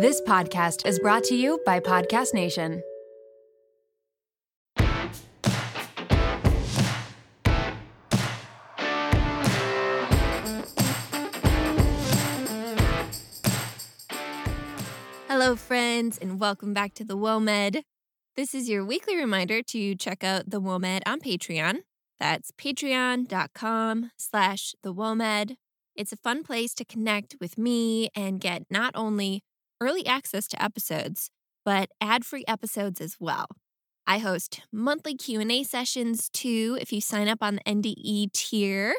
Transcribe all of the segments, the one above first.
This podcast is brought to you by Podcast Nation. Hello, friends, and welcome back to the WoMed. This is your weekly reminder to check out the WoMed on Patreon. That's patreon.com/thewomed. It's a fun place to connect with me and get not only early access to episodes, but ad-free episodes as well. I host monthly Q&A sessions too if you sign up on the NDE tier.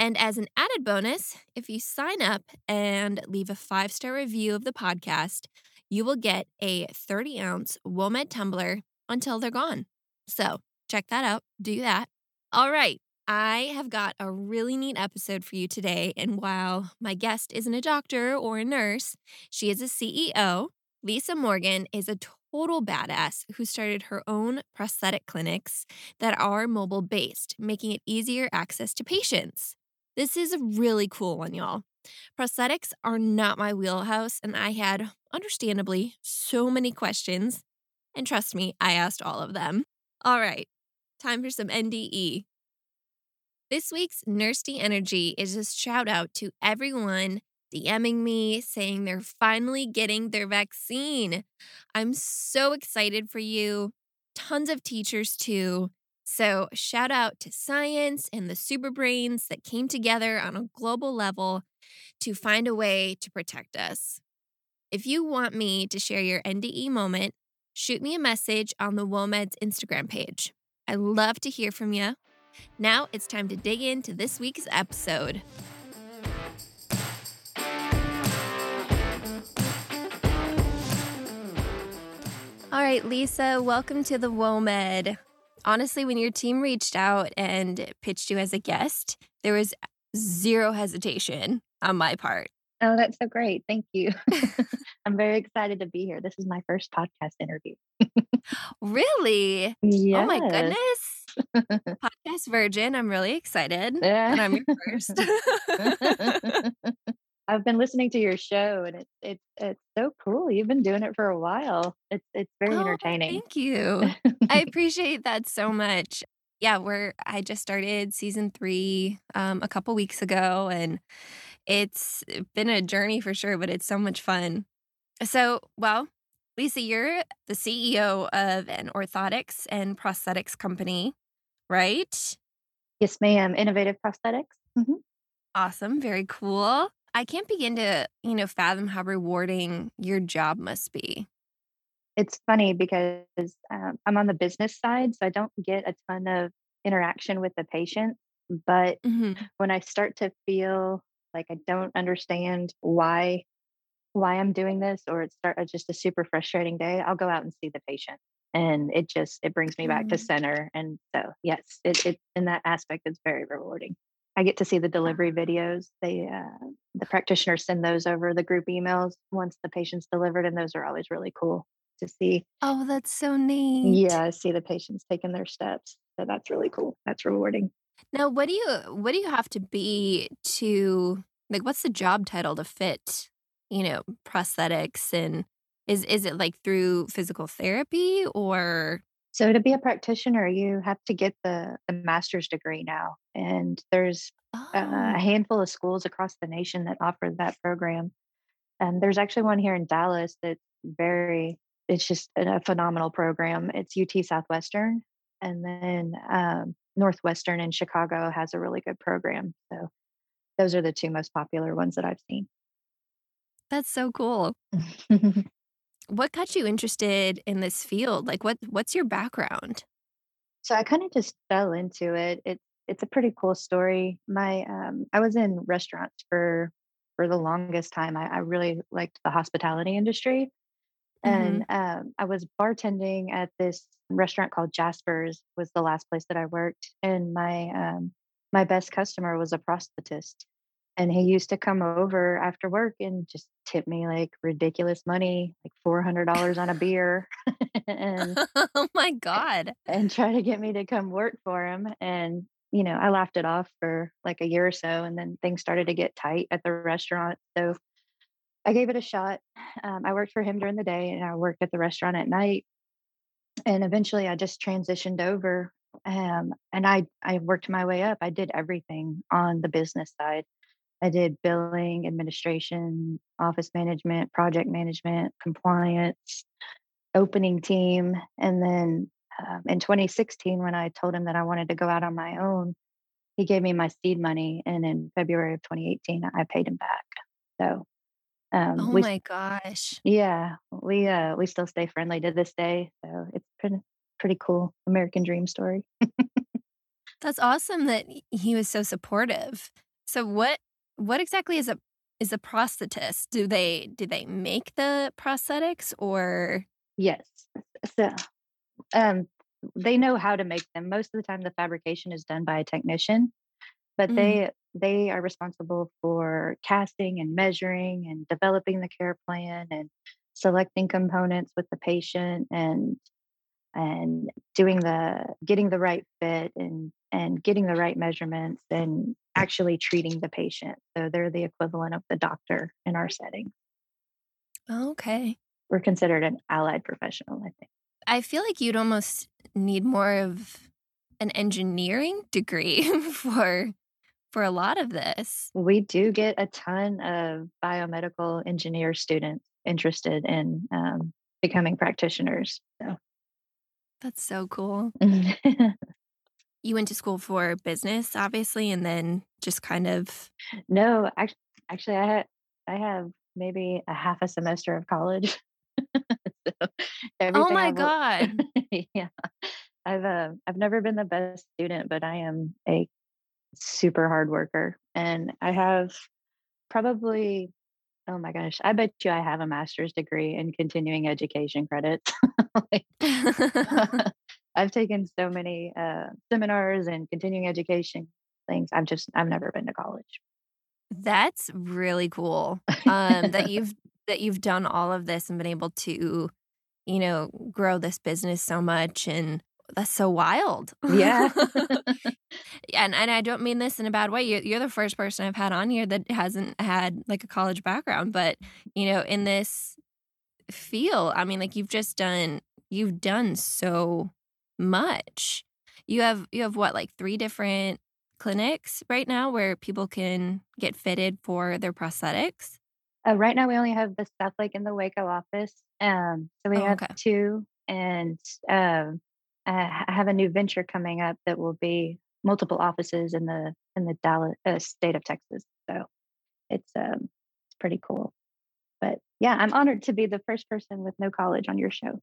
And as an added bonus, if you sign up and leave a 5-star review of the podcast, you will get a 30-ounce WoMed tumbler until they're gone. So check that out. Do that. All right. I have got a really neat episode for you today, and while my guest isn't a doctor or a nurse, she is a CEO. Lisa Morgan is a total badass who started her own prosthetic clinics that are mobile-based, making it easier access to patients. This is a really cool one, y'all. Prosthetics are not my wheelhouse, and I had, understandably, so many questions, and trust me, I asked all of them. All right, time for some NDE. This week's Nursty Energy is a shout out to everyone DMing me saying they're finally getting their vaccine. I'm so excited for you. Tons of teachers too. So shout out to science and the super brains that came together on a global level to find a way to protect us. If you want me to share your NDE moment, shoot me a message on the WoMed's Instagram page. I love to hear from you. Now it's time to dig into this week's episode. All right, Lisa, welcome to the WoMed. Honestly, when your team reached out and pitched you as a guest, there was zero hesitation on my part. Oh, that's so great. Thank you. I'm very excited to be here. This is my first podcast interview. Really? Yes. Oh, my goodness. Podcast virgin. I'm really excited. Yeah. And I'm your first. I've been listening to your show and it's so cool. You've been doing it for a while. It's very entertaining. Thank you. I appreciate that so much. Yeah, I just started season 3 a couple weeks ago, and it's been a journey for sure, but it's so much fun. So, well, Lisa, you're the CEO of an orthotics and prosthetics company, right? Yes, ma'am. Innovative Prosthetics. Mm-hmm. Awesome. Very cool. I can't begin to, fathom how rewarding your job must be. It's funny because I'm on the business side, so I don't get a ton of interaction with the patient. But when I start to feel like I don't understand why I'm doing this, or it's just a super frustrating day, I'll go out and see the patient, and it brings me back to center. And so, yes, it in that aspect, it's very rewarding. I get to see the delivery videos. The practitioners send those over the group emails once the patient's delivered. And those are always really cool to see. Oh, that's so neat. Yeah. I see the patients taking their steps. So that's really cool. That's rewarding. Now, what do you have to be to, like, what's the job title to fit prosthetics? And is it like through physical therapy or? So to be a practitioner, you have to get the master's degree now. And there's a handful of schools across the nation that offer that program. And there's actually one here in Dallas that's it's just a phenomenal program. It's UT Southwestern. And then Northwestern in Chicago has a really good program. So those are the two most popular ones that I've seen. That's so cool. What got you interested in this field? Like, what's your background? So I kind of just fell into it. It's a pretty cool story. My I was in restaurants for the longest time. I really liked the hospitality industry, and I was bartending at this restaurant called Jasper's. Was the last place that I worked, and my best customer was a prosthetist. And he used to come over after work and just tip me like ridiculous money, like $400 on a beer. And, oh my God. And try to get me to come work for him. And, I laughed it off for like a year or so. And then things started to get tight at the restaurant. So I gave it a shot. I worked for him during the day and I worked at the restaurant at night. And eventually I just transitioned over and I worked my way up. I did everything on the business side. I did billing, administration, office management, project management, compliance, opening team. And then in 2016, when I told him that I wanted to go out on my own, he gave me my seed money. And in February of 2018, I paid him back. So, my gosh. Yeah. We still stay friendly to this day. So it's pretty cool. American dream story. That's awesome that he was so supportive. So what exactly is a prosthetist? Do they make the prosthetics or? Yes. So, they know how to make them. Most of the time the fabrication is done by a technician, but they are responsible for casting and measuring and developing the care plan and selecting components with the patient and getting the right fit and getting the right measurements and actually treating the patient. So they're the equivalent of the doctor in our setting. Okay. We're considered an allied professional, I think. I feel like you'd almost need more of an engineering degree for a lot of this. We do get a ton of biomedical engineer students interested in becoming practitioners. So that's so cool. You went to school for business, obviously, and then just kind of... No, actually, I have maybe a half a semester of college. So oh my God. Yeah. I've never been the best student, but I am a super hard worker. And I have probably, oh my gosh, I bet you I have a master's degree in continuing education credits. I've taken so many seminars and continuing education things. I've never been to college. That's really cool. That you've done all of this and been able to, you know, grow this business so much. And that's so wild. Yeah. and I don't mean this in a bad way. You're the first person I've had on here that hasn't had like a college background, but you know, in this field, I mean, like you've done so much. You have what, like 3 different clinics right now where people can get fitted for their prosthetics? Right now, we only have the South Lake and the Waco office. So we have 2, and I have a new venture coming up that will be multiple offices in the Dallas state of Texas. So it's pretty cool. But yeah, I'm honored to be the first person with no college on your show.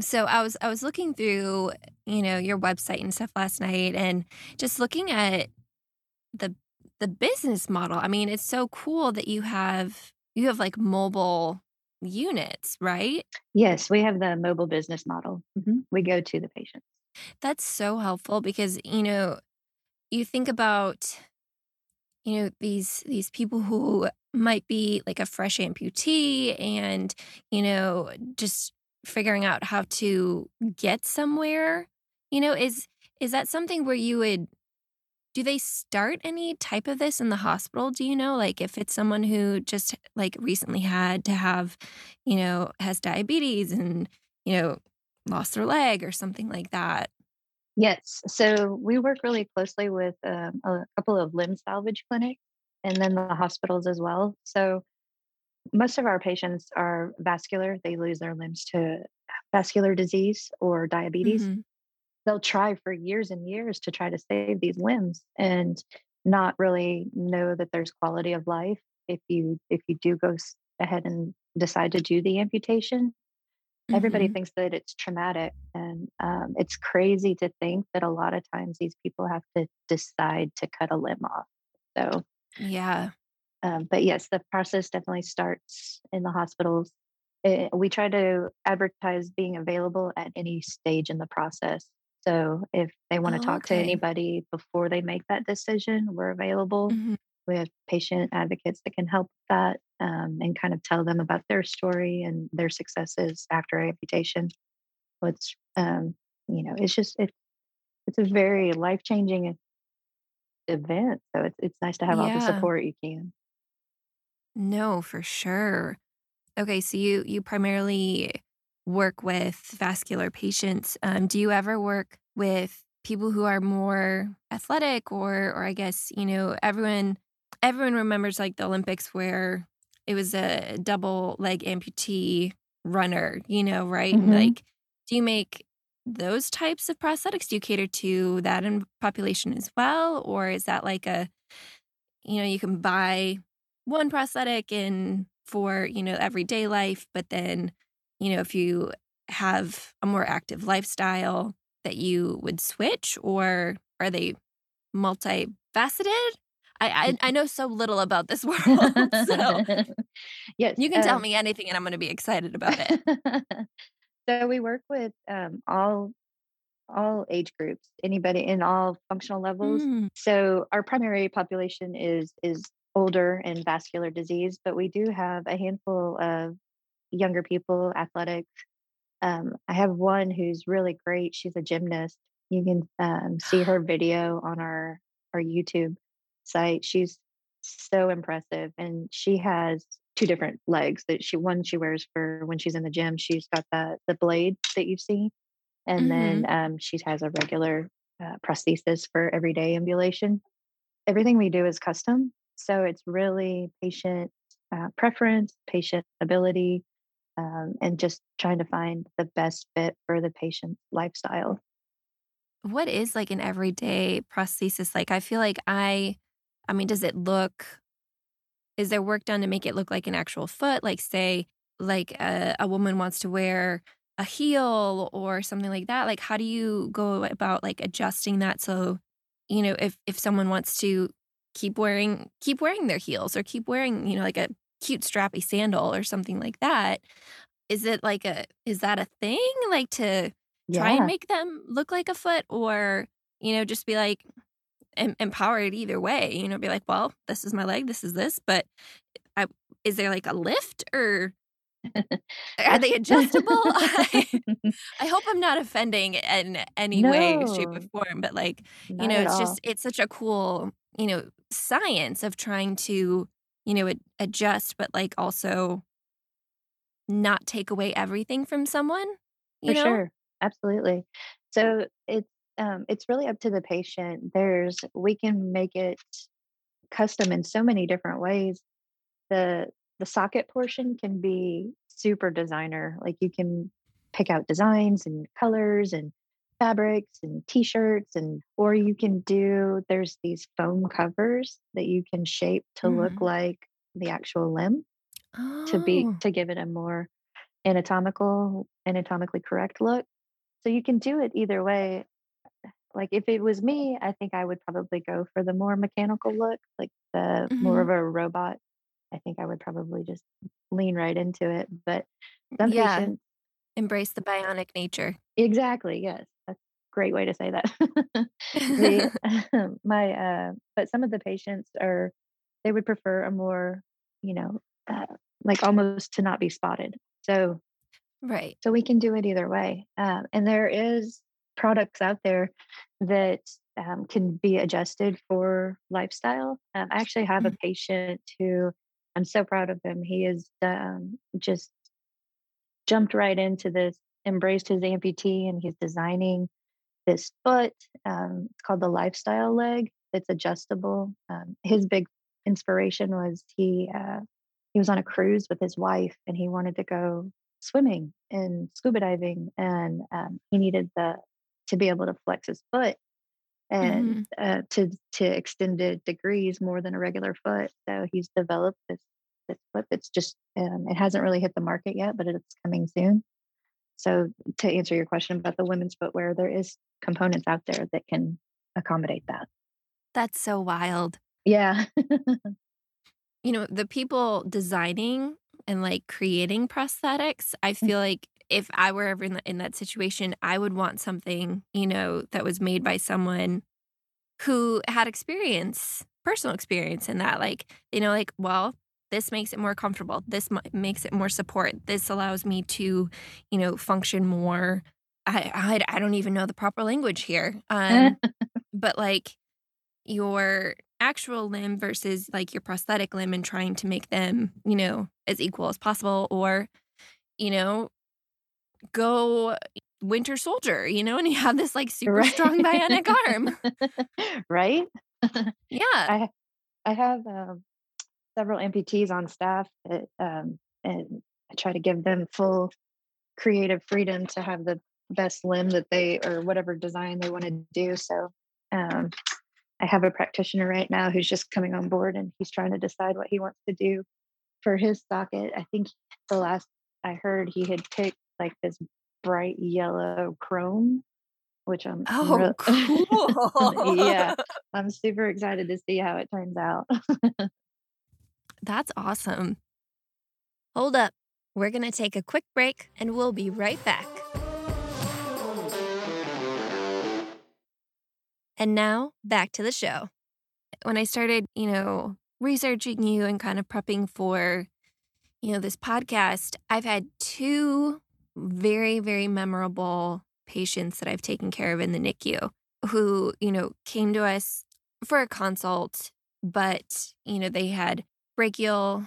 So I was looking through, you know, your website and stuff last night, and just looking at the business model. I mean, it's so cool that you have like mobile units, right? Yes, we have the mobile business model. Mm-hmm. We go to the patients. That's so helpful because, you know, you think about, you know, these people who might be like a fresh amputee and, you know, just figuring out how to get somewhere, you know, is that something where you would... Do they start any type of this in the hospital? Do you know, like if it's someone who just like recently had to have, you know, has diabetes and, you know, lost their leg or something like that? Yes. So we work really closely with a couple of limb salvage clinics and then the hospitals as well. So most of our patients are vascular. They lose their limbs to vascular disease or diabetes. Mm-hmm. They'll try for years and years to try to save these limbs and not really know that there's quality of life if you do go ahead and decide to do the amputation. Mm-hmm. Everybody thinks that it's traumatic, and it's crazy to think that a lot of times these people have to decide to cut a limb off. So yeah, but yes, the process definitely starts in the hospitals. We try to advertise being available at any stage in the process. So if they want to talk to anybody before they make that decision, we're available. Mm-hmm. We have patient advocates that can help with that and kind of tell them about their story and their successes after amputation. It's a very life-changing event. So it's nice to have all the support you can. No, for sure. Okay, so you primarily work with vascular patients. Do you ever work with people who are more athletic, or I guess, you know, everyone remembers like the Olympics where it was a double leg amputee runner, you know, right? Mm-hmm. Like, do you make those types of prosthetics? Do you cater to that population as well? Or is that like a, you know, you can buy one prosthetic and for, you know, everyday life, but then, you know, if you have a more active lifestyle that you would switch, or are they multifaceted? I know so little about this world, so yes, you can tell me anything and I'm going to be excited about it. So we work with all age groups, anybody in all functional levels. Mm. So our primary population is older and vascular disease, but we do have a handful of younger people, athletics. I have one who's really great. She's a gymnast. You can see her video on our YouTube site. She's so impressive, and she has two different legs that she wears for when she's in the gym. She's got the blade that you see, and mm-hmm. then she has a regular prosthesis for everyday ambulation. Everything we do is custom, so it's really patient preference, patient ability, and just trying to find the best fit for the patient's lifestyle. What is like an everyday prosthesis like? I feel like I mean, does it look, is there work done to make it look like an actual foot? Like say, like a woman wants to wear a heel or something like that. Like how do you go about like adjusting that? So, you know, if someone wants to keep wearing their heels or keep wearing, you know, like a cute strappy sandal or something like that, is that a thing? Like to try and make them look like a foot, or, you know, just be like empowered either way, you know, be like, well, this is my leg, this is this, but is there like a lift, or are they adjustable? I hope I'm not offending in any way, shape or form, but like, you know, it's just, it's such a cool, you know, science of trying to, you know, adjust, but like also not take away everything from someone, you know? Sure. Absolutely. So it's really up to the patient. We can make it custom in so many different ways. The socket portion can be super designer. Like you can pick out designs and colors and fabrics and t-shirts, or you can do, there's these foam covers that you can shape to look like the actual limb to give it a more anatomically correct look. So you can do it either way. Like if it was me, I think I would probably go for the more mechanical look, like the more of a robot. I think I would probably just lean right into it. But some patients embrace the bionic nature. Exactly. Yes, that's a great way to say that. But some of the patients they would prefer a more, you know, like almost to not be spotted. So. Right. So we can do it either way. And there is products out there that can be adjusted for lifestyle. I actually have a patient who, I'm so proud of him. He has just jumped right into this, embraced his amputee, and he's designing this foot. It's called the lifestyle leg. It's adjustable. His big inspiration was he was on a cruise with his wife, and he wanted to go swimming and scuba diving, and he needed to be able to flex his foot and to extended degrees more than a regular foot. So he's developed this foot that's just it hasn't really hit the market yet, but it's coming soon. So to answer your question about the women's footwear, there is components out there that can accommodate that. That's so wild. Yeah. You know, the people designing and like creating prosthetics, I feel like if I were ever in that situation, I would want something, you know, that was made by someone who had personal experience in that. Like, you know, like, well, this makes it more comfortable. This makes it more support. This allows me to, you know, function more. I don't even know the proper language here. But like, your actual limb versus like your prosthetic limb and trying to make them, you know, as equal as possible, or, you know, go Winter Soldier, you know, and you have this like super strong bionic arm. Right? Yeah. I have several amputees on staff that, and I try to give them full creative freedom to have the best limb that they, or whatever design they want to do. So I have a practitioner right now who's just coming on board, and he's trying to decide what he wants to do for his socket. I think the last I heard, he had picked like this bright yellow chrome, which I'm cool. Yeah, I'm super excited to see how it turns out. That's awesome. Hold up. We're going to take a quick break and we'll be right back. And now back to the show. When I started, you know, researching you and kind of prepping for, you know, this podcast, I've had two very, very memorable patients that I've taken care of in the NICU who, you know, came to us for a consult, but, you know, they had brachial,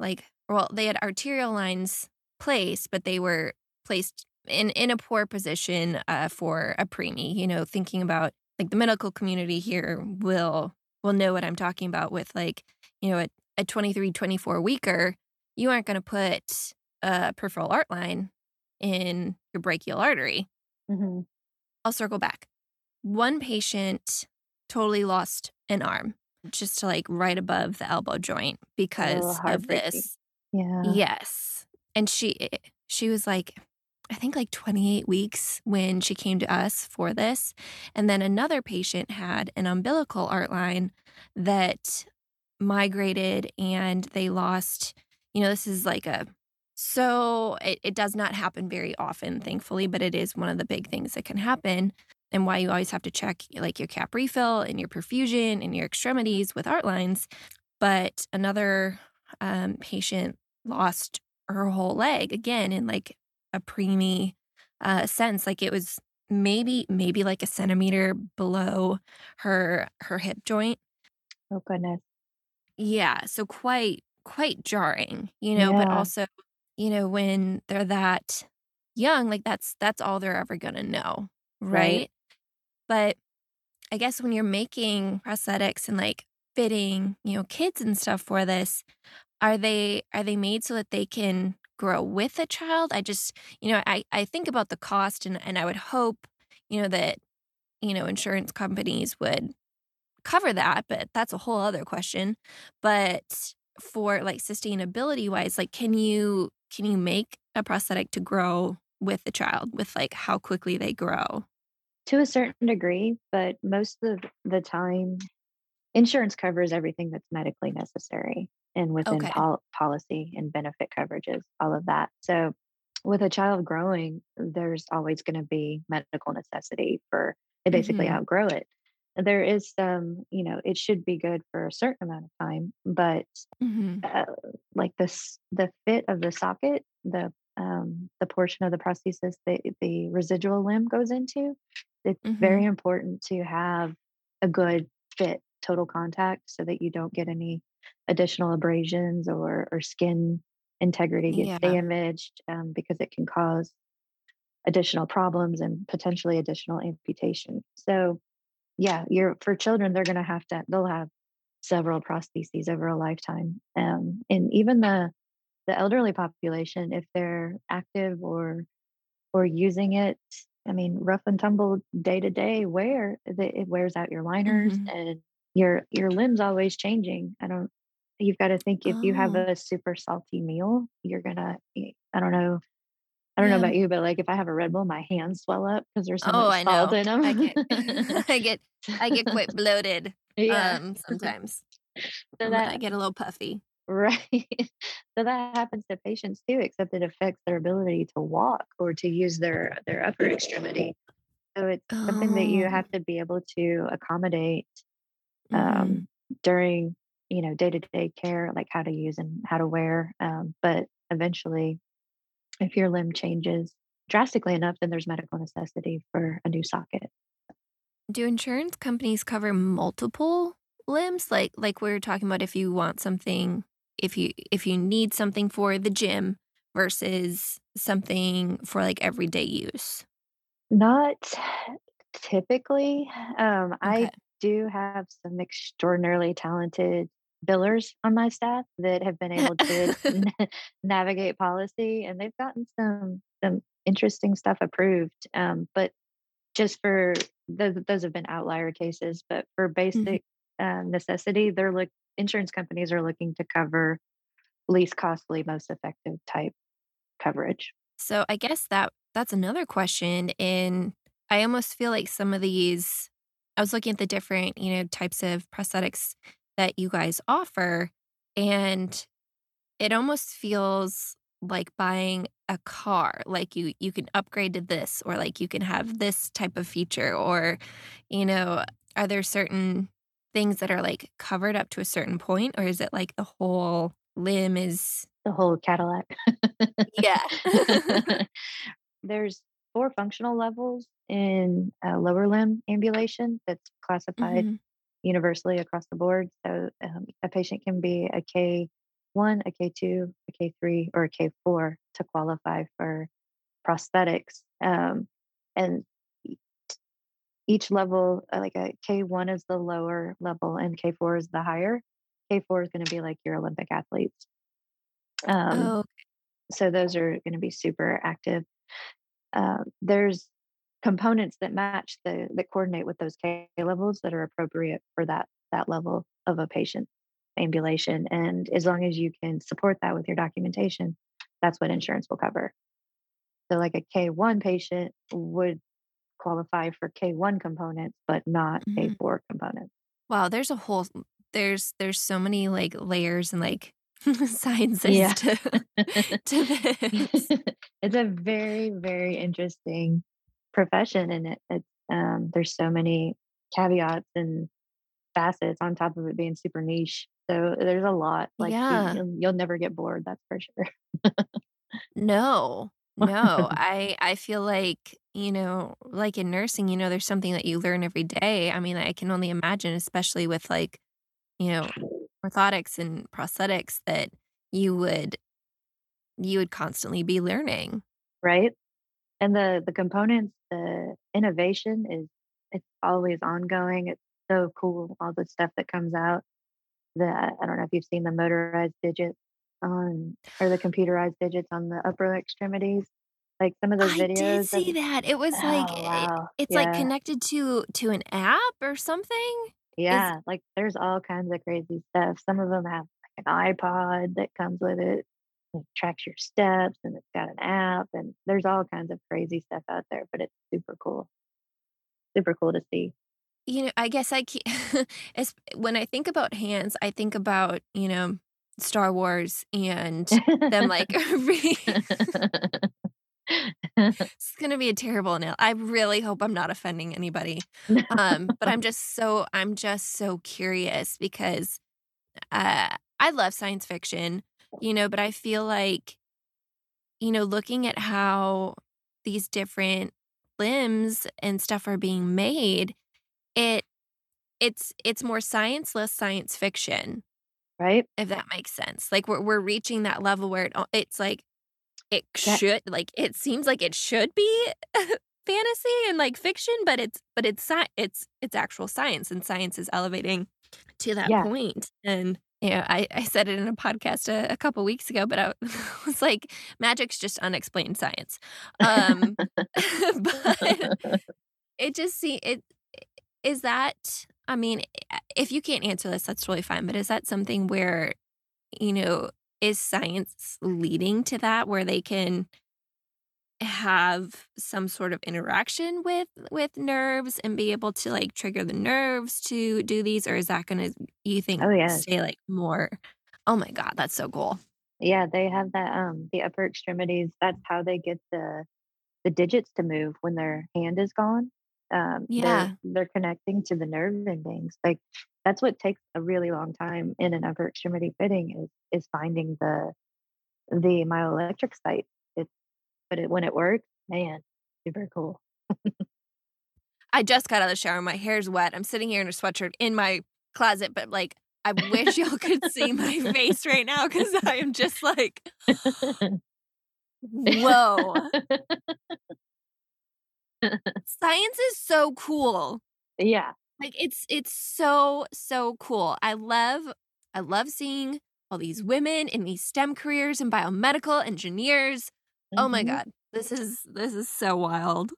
like, well, they had arterial lines placed, but they were placed in a poor position for a preemie. You know, thinking about like the medical community here will know what I'm talking about with like, you know, a 23, 24 weeker, you aren't going to put a peripheral art line in your brachial artery. Mm-hmm. I'll circle back. One patient totally lost an arm just to like right above the elbow joint because of this. Yeah. Yes. And she was like, I think like 28 weeks when she came to us for this. And then another patient had an umbilical art line that migrated and they lost, you know, this is like it does not happen very often, thankfully, but it is one of the big things that can happen and why you always have to check like your cap refill and your perfusion and your extremities with art lines. But another patient lost her whole leg again in like a preemie sense, like it was maybe like a centimeter below her hip joint. Oh goodness. Yeah, so quite jarring, you know. Yeah. But also, you know, when they're that young, like that's all they're ever gonna know, right? But I guess when you're making prosthetics and like fitting, you know, kids and stuff for this, are they made so that they can grow with a child? I just, you know, I think about the cost and I would hope, you know, that, you know, insurance companies would cover that, but that's a whole other question. But for like sustainability wise, like can you make a prosthetic to grow with the child, with like how quickly they grow? To a certain degree, but most of the time insurance covers everything that's medically necessary. And within policy and benefit coverages, all of that. So with a child growing, there's always going to be medical necessity for they basically outgrow it. There is some, you know, it should be good for a certain amount of time, but like the fit of the socket, the portion of the prosthesis that the residual limb goes into, it's very important to have a good fit, total contact, so that you don't get any additional abrasions or skin integrity gets damaged, because it can cause additional problems and potentially additional amputation. So yeah, for children, they'll have several prostheses over a lifetime. And even the elderly population, if they're active or using it, I mean, rough and tumble day to day wear, it wears out your liners and your limb's always changing. You've got to think, if you have a super salty meal, you're going to eat. I don't know about you, but like if I have a Red Bull, my hands swell up because there's so much salt in them. I get quite bloated sometimes. So that I get a little puffy. Right. So that happens to patients too, except it affects their ability to walk or to use their upper extremity. So it's something that you have to be able to accommodate during, you know, day-to-day care, like how to use and how to wear. But eventually, if your limb changes drastically enough, then there's medical necessity for a new socket. Do insurance companies cover multiple limbs? Like we were talking about, if you want something, if you need something for the gym versus something for like everyday use. Not typically. Okay. I do have some extraordinarily talented billers on my staff that have been able to navigate policy, and they've gotten some interesting stuff approved. But just for those have been outlier cases, but for basic necessity, insurance companies are looking to cover least costly, most effective type coverage. So I guess that's another question. And I almost feel like some of these, I was looking at the different, types of prosthetics that you guys offer, and it almost feels like buying a car. Like you can upgrade to this, or like you can have this type of feature, or, are there certain things that are like covered up to a certain point, or is it like the whole limb is the whole Cadillac? Yeah. There's 4 functional levels in lower limb ambulation that's classified universally across the board. So a patient can be a K1, a K2, a K3, or a K4 to qualify for prosthetics. And each level, like a K1 is the lower level and K4 is the higher. K4 is going to be like your Olympic athletes. So those are going to be super active. There's components that match that coordinate with those K levels that are appropriate for that level of a patient ambulation. And as long as you can support that with your documentation, that's what insurance will cover. So like a K1 patient would qualify for K1 components, but not K4 components. Wow. There's so many like layers and like sciences to this. It's a very, very interesting profession, and it's there's so many caveats and facets on top of it being super niche. So there's a lot. You'll never get bored, that's for sure. No. I feel like like in nursing, there's something that you learn every day. I mean, I can only imagine, especially with like orthotics and prosthetics, that you would constantly be learning, right? And the components, the innovation it's always ongoing. It's so cool, all the stuff that comes out. I don't know if you've seen the motorized digits or the computerized digits on the upper extremities. Like some of those videos. I did see that. It was like connected to an app or something. Yeah, like there's all kinds of crazy stuff. Some of them have like an iPod that comes with it. It tracks your steps, and it's got an app, and there's all kinds of crazy stuff out there, but it's super cool. Super cool to see. I guess when I think about hands, I think about, Star Wars and them like It's going to be a terrible analogy. I really hope I'm not offending anybody. But I'm just so curious, because I love science fiction. But I feel like, looking at how these different limbs and stuff are being made, it's more science, less science fiction, right? If that makes sense. Like we're reaching that level where it's like it seems like it should be fantasy and like fiction, but it's actual science, and science is elevating to that point. And I said it in a podcast a couple weeks ago, but I was like, magic's just unexplained science. But it just is that, I mean, if you can't answer this, that's totally fine. But is that something where, is science leading to that, where they can have some sort of interaction with nerves and be able to like trigger the nerves to do these? Or is that going to, you think, stay like more? Oh my God, that's so cool. Yeah, they have that, the upper extremities, that's how they get the digits to move when their hand is gone. They're connecting to the nerve endings. Like that's what takes a really long time in an upper extremity fitting is finding the myoelectric site. But when it works, man, super cool. I just got out of the shower. My hair's wet. I'm sitting here in a sweatshirt in my closet, but like, I wish y'all could see my face right now because I am just like, whoa. Science is so cool. Yeah. Like it's so, so cool. I love seeing all these women in these STEM careers and biomedical engineers. Mm-hmm. Oh my God. This is so wild.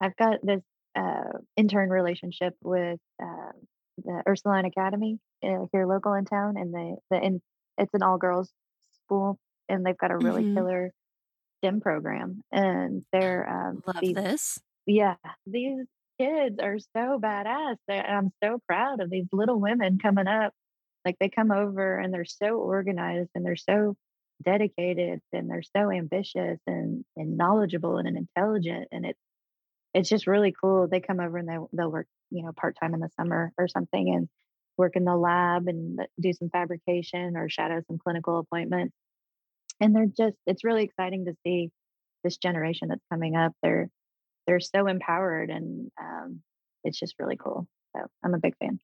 I've got this intern relationship with the Ursuline Academy here local in town, and it's an all girls school, and they've got a really mm-hmm. killer STEM program, and they're these kids are so badass, and I'm so proud of these little women coming up. Like they come over and they're so organized and they're so dedicated and they're so ambitious and knowledgeable and intelligent, and it's just really cool. They come over and they'll work, part-time in the summer or something and work in the lab and do some fabrication or shadow some clinical appointments. And it's really exciting to see this generation that's coming up. They're so empowered, and it's just really cool. So I'm a big fan.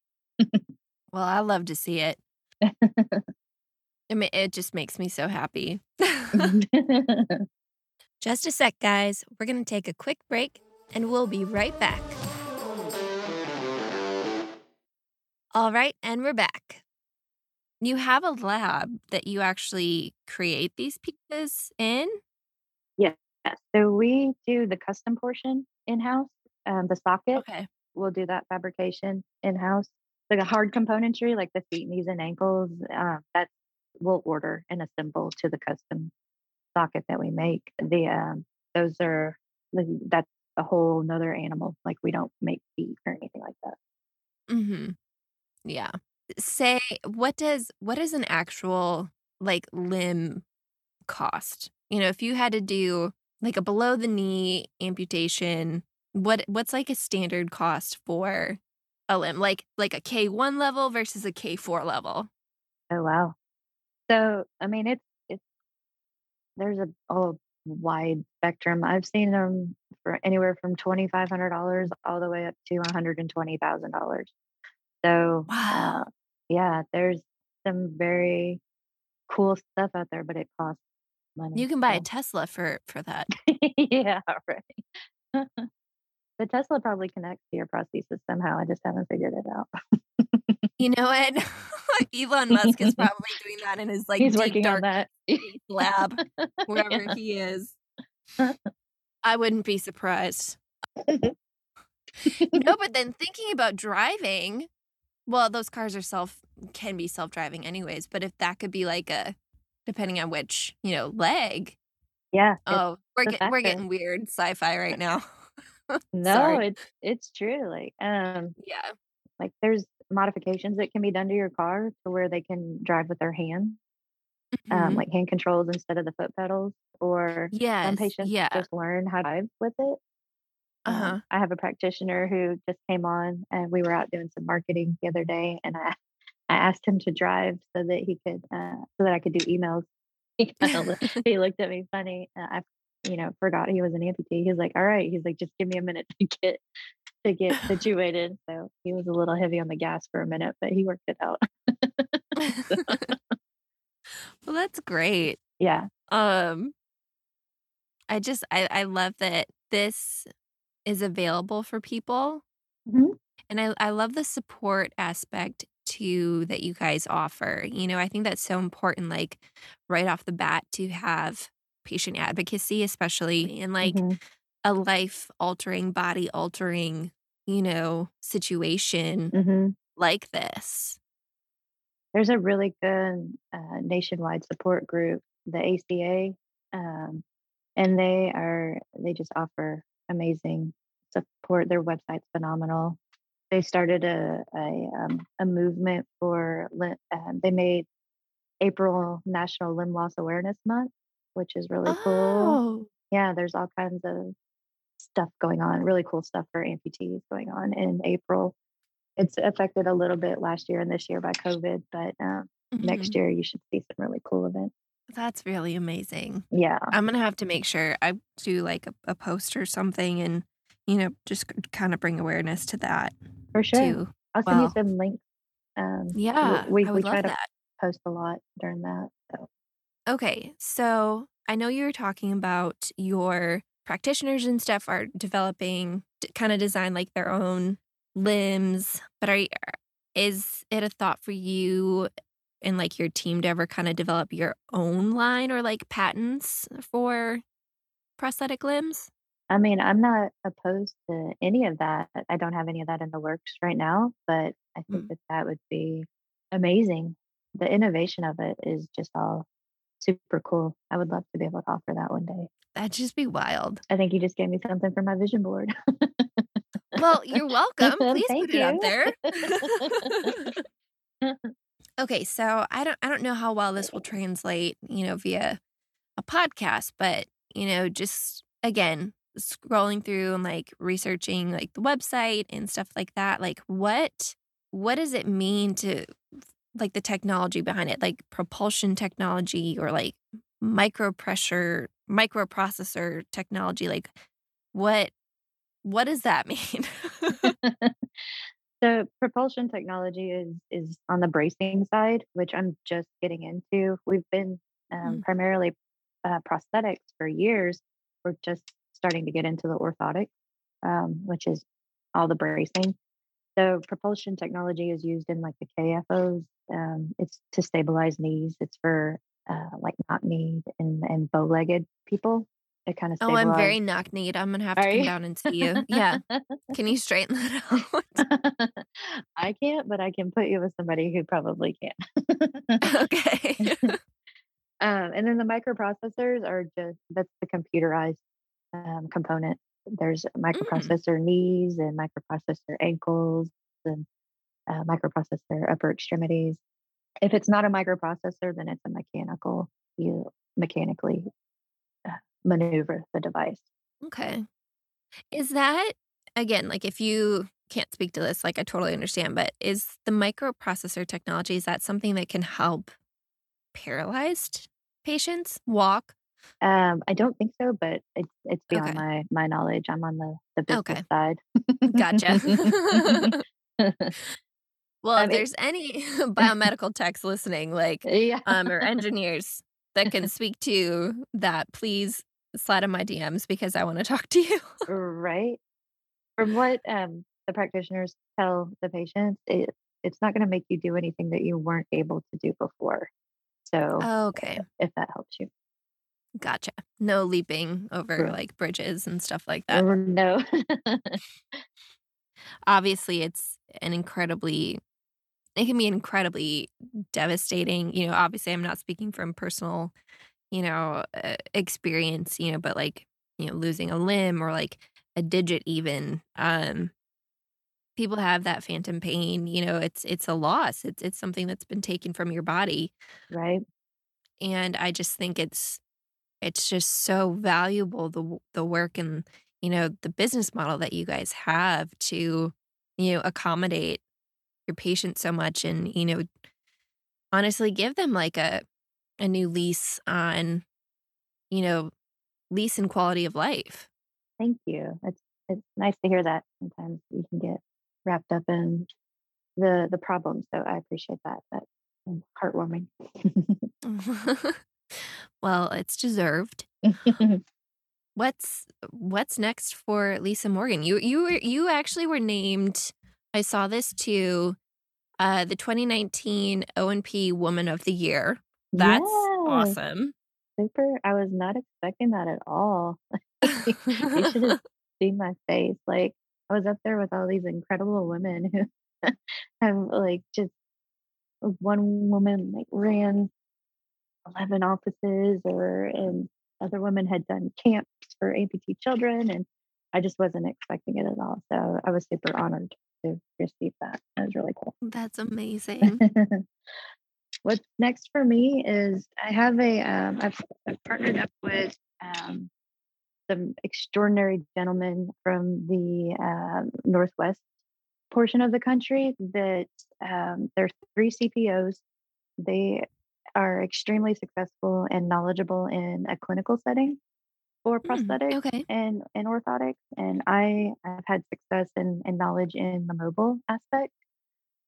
Well, I love to see it. I mean, it just makes me so happy. Just a sec, guys. We're going to take a quick break and we'll be right back. All right, and we're back. You have a lab that you actually create these pieces in? Yeah. So we do the custom portion in-house, the socket. Okay. We'll do that fabrication in-house. So the hard componentry, like the feet, knees, and ankles, that we'll order and assemble to the custom socket that we make. That's a whole nother animal. Like we don't make feet or anything like that. Mm-hmm. Yeah. Say, what does an actual like limb cost? If you had to do like a below the knee amputation, what's like a standard cost for a limb, like a K1 level versus a K4 level? Oh wow. So I mean, it's there's a wide spectrum. I've seen them for anywhere from $2,500 all the way up to $120,000. So, wow. There's some very cool stuff out there, but it costs money. You can buy a Tesla for that. Yeah, right. The Tesla probably connects to your prosthesis somehow. I just haven't figured it out. You know what? Elon Musk is probably doing that in his He's deep, dark lab, wherever he is. I wouldn't be surprised. No, but then thinking about driving, well, those cars can be self-driving anyways, but if that could be like depending on which, leg. Yeah. Oh, we're getting weird sci-fi right now. No, it's true. Like, yeah. Like there's modifications that can be done to your car to where they can drive with their hands, mm-hmm. Like hand controls instead of the foot pedals, or some patients just learn how to drive with it. Uh-huh. I have a practitioner who just came on, and we were out doing some marketing the other day, and I asked him to drive so that he could, so that I could do emails. He he looked at me funny. I, forgot he was an amputee. He was like, "All right," he's like, "just give me a minute to get situated." So he was a little heavy on the gas for a minute, but he worked it out. Well, that's great. Yeah. I love that this is available for people. Mm-hmm. And I love the support aspect too that you guys offer. I think that's so important, like right off the bat, to have patient advocacy, especially in like mm-hmm. a life-altering, body-altering, situation mm-hmm. like this. There's a really good nationwide support group, the ACA, and they just offer amazing support. Their website's phenomenal. They started a movement for they made April National Limb Loss Awareness Month, which is really cool. Yeah, there's all kinds of stuff going on, really cool stuff for amputees going on in April. It's affected a little bit last year and this year by COVID, but mm-hmm. next year you should see some really cool events. That's really amazing. Yeah. I'm going to have to make sure I do like a post or something and you know, just kind of bring awareness to that. For sure. Too. I'll send you some links. Yeah, we try to post a lot during that. So. Okay, so I know you were talking about your practitioners and stuff are developing, kind of design like their own limbs, but is it a thought for you and like your team to ever kind of develop your own line or like patents for prosthetic limbs? I mean, I'm not opposed to any of that. I don't have any of that in the works right now, but I think that would be amazing. The innovation of it is just all super cool. I would love to be able to offer that one day. That'd just be wild. I think you just gave me something for my vision board. Well, you're welcome. Please put it out there. Okay, so I don't know how well this will translate, you know, via a podcast, but you know, just again, scrolling through and like researching like the website and stuff like that, like what does it mean to like the technology behind it, like propulsion technology or like microprocessor technology, like what does that mean? So propulsion technology is on the bracing side, which I'm just getting into. We've been primarily prosthetics for years. We're just starting to get into the orthotic, which is all the bracing. So propulsion technology is used in like the KFOs. It's to stabilize knees. It's for like knock-kneed and bow-legged people. It kind of stabilizes. Oh, I'm very knock-kneed. I'm going to have to come down and see you. Yeah. Can you straighten that out? I can't, but I can put you with somebody who probably can. Okay. And then the microprocessors are just, that's the computerized component. There's microprocessor knees and microprocessor ankles and microprocessor upper extremities. If it's not a microprocessor, then it's a mechanical, you mechanically maneuver the device. Okay. Is that, again, like if you can't speak to this, like I totally understand, but is the microprocessor technology, is that something that can help paralyzed patients walk? I don't think so, but it's beyond my knowledge. I'm on the business side. Gotcha. Well, if there's any biomedical techs listening, like or engineers that can speak to that, please slide in my DMs because I want to talk to you. Right. From what the practitioners tell the patients, it's not going to make you do anything that you weren't able to do before. So if that helps you. Gotcha. No leaping over like bridges and stuff like that. No. Obviously, it's it can be incredibly devastating. You know, obviously, I'm not speaking from personal, you know, experience, you know, but like, you know, losing a limb or like a digit even. People have that phantom pain, you know, it's a loss. It's something that's been taken from your body. Right. And I just think it's just so valuable, the work and, you know, the business model that you guys have to, you know, accommodate your patients so much and, you know, honestly give them like a new lease on, you know, lease and quality of life. Thank you. It's nice to hear that. Sometimes you can get wrapped up in the problem. So I appreciate that. That's heartwarming. Well, it's deserved. What's next for Lisa Morgan? You actually were named, I saw this too, the 2019 O&P Woman of the Year. That's awesome. Super. I was not expecting that at all. You should have seen my face. Like I was up there with all these incredible women who have like just one woman like ran 11 offices and other women had done camps for amputee children. And I just wasn't expecting it at all. So I was super honored to receive that. That was really cool. That's amazing. What's next for me is I have I've partnered up with some extraordinary gentlemen from the Northwest portion of the country that they're 3 CPOs. They are extremely successful and knowledgeable in a clinical setting. for prosthetics and orthotics. And I've had success and knowledge in the mobile aspect.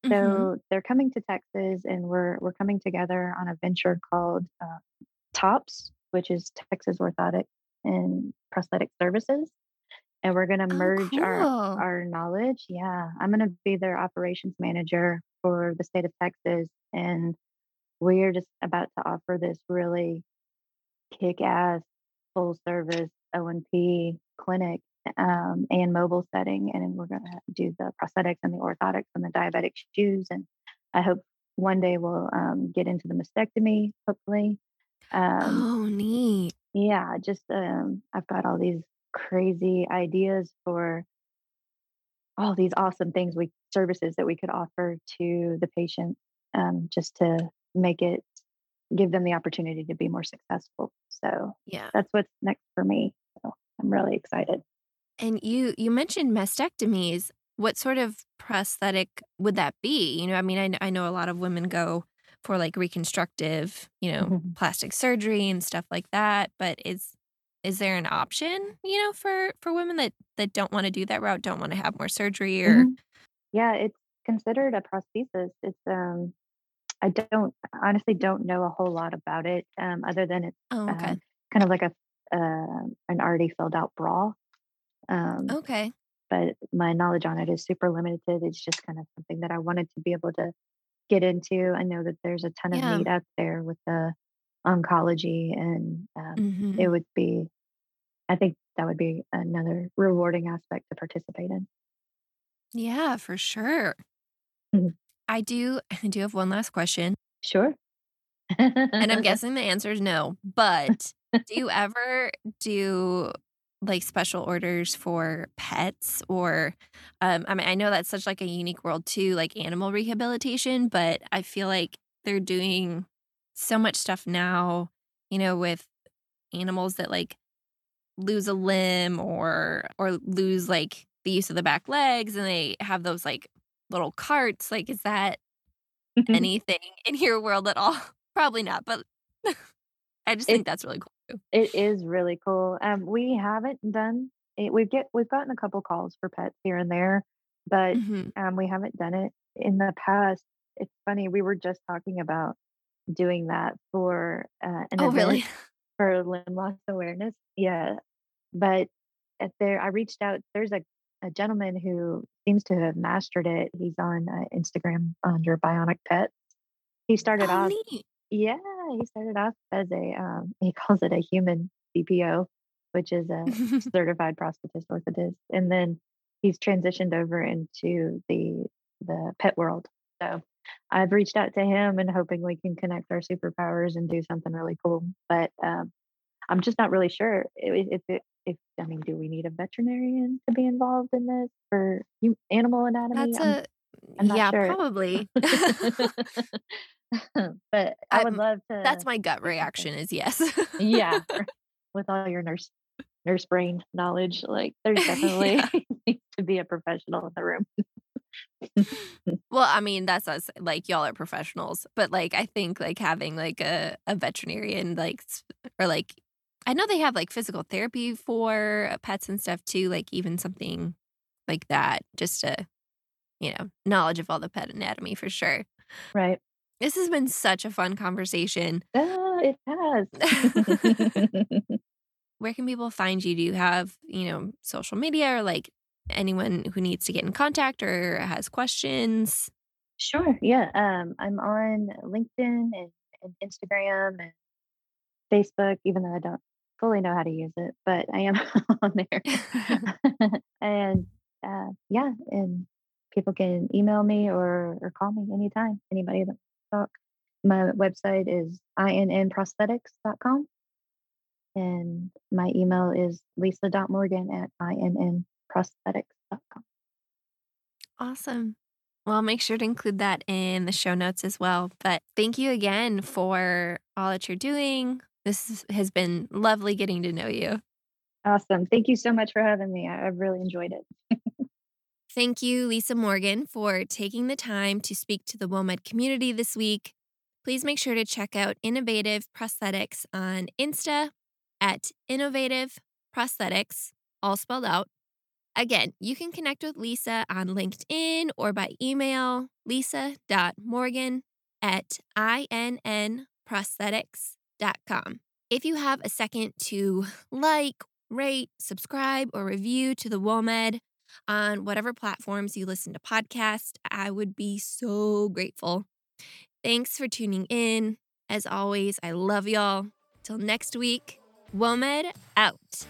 So they're coming to Texas, and we're coming together on a venture called Tops, which is Texas Orthotic and Prosthetic Services. And we're going to merge our knowledge. Yeah. I'm going to be their operations manager for the state of Texas. And we're just about to offer this really kick-ass full service O&P clinic and mobile setting. And we're going to do the prosthetics and the orthotics and the diabetic shoes. And I hope one day we'll get into the mastectomy, hopefully. Neat. Yeah. Just, I've got all these crazy ideas for all these awesome things services that we could offer to the patient, just to give them the opportunity to be more successful. So yeah, that's what's next for me. So I'm really excited. And you mentioned mastectomies. What sort of prosthetic would that be? You know, I mean, I know a lot of women go for like reconstructive, plastic surgery and stuff like that, but is there an option, for women that don't want to do that route, don't want to have more surgery or? Yeah, it's considered a prosthesis. It's, I honestly don't know a whole lot about it, other than it's kind of like an already filled out bra. But my knowledge on it is super limited. It's just kind of something that I wanted to be able to get into. I know that there's a ton of need out there with the oncology, and it would be, I think that would be another rewarding aspect to participate in. Yeah, for sure. I do have one last question. Sure. And I'm guessing the answer is no, but do you ever do like special orders for pets or, I mean, I know that's such like a unique world too, like animal rehabilitation, but I feel like they're doing so much stuff now, with animals that like lose a limb or lose like the use of the back legs, and they have those like little carts. Like, is that anything in your world at all? Probably not, but I just think that's really cool. It is really cool. We haven't done it. We've gotten a couple calls for pets here and there, but we haven't done it in the past. It's funny. We were just talking about doing that for an event for limb loss awareness. Yeah. But I reached out. There's a gentleman who seems to have mastered it. He's on Instagram under Bionic Pets. He started off. Neat. Yeah. He started off as he calls it a human CPO, which is a certified prosthetist orthotist. And then he's transitioned over into the pet world. So I've reached out to him and hoping we can connect our superpowers and do something really cool. But I'm just not really sure if do we need a veterinarian to be involved in this for animal anatomy? I'm not sure. Probably. But I would love to. That's my gut reaction is yes. Yeah. With all your nurse brain knowledge, like there's definitely need to be a professional in the room. Well, I mean, that's us. Like, y'all are professionals, but like, I think like having like a veterinarian, like, or like, I know they have like physical therapy for pets and stuff too. Like, even something like that, just to, knowledge of all the pet anatomy for sure. Right. This has been such a fun conversation. Oh, it has. Where can people find you? Do you have, social media or like anyone who needs to get in contact or has questions? Sure. Yeah. I'm on LinkedIn and Instagram and Facebook, even though I don't fully know how to use it, but I am on there. And and people can email me or call me anytime, anybody that talk. My website is innprosthetics.com. And my email is lisa.morgan@innprosthetics.com. Awesome. Well, I'll make sure to include that in the show notes as well. But thank you again for all that you're doing. This has been lovely getting to know you. Awesome. Thank you so much for having me. I've really enjoyed it. Thank you, Lisa Morgan, for taking the time to speak to the WOMED community this week. Please make sure to check out Innovative Prosthetics on Insta at Innovative Prosthetics, all spelled out. Again, you can connect with Lisa on LinkedIn or by email, lisa.morgan@innprosthetics.com. If you have a second to like, rate, subscribe, or review to the WoMed on whatever platforms you listen to podcasts, I would be so grateful. Thanks for tuning in. As always, I love y'all. Till next week, WoMed out.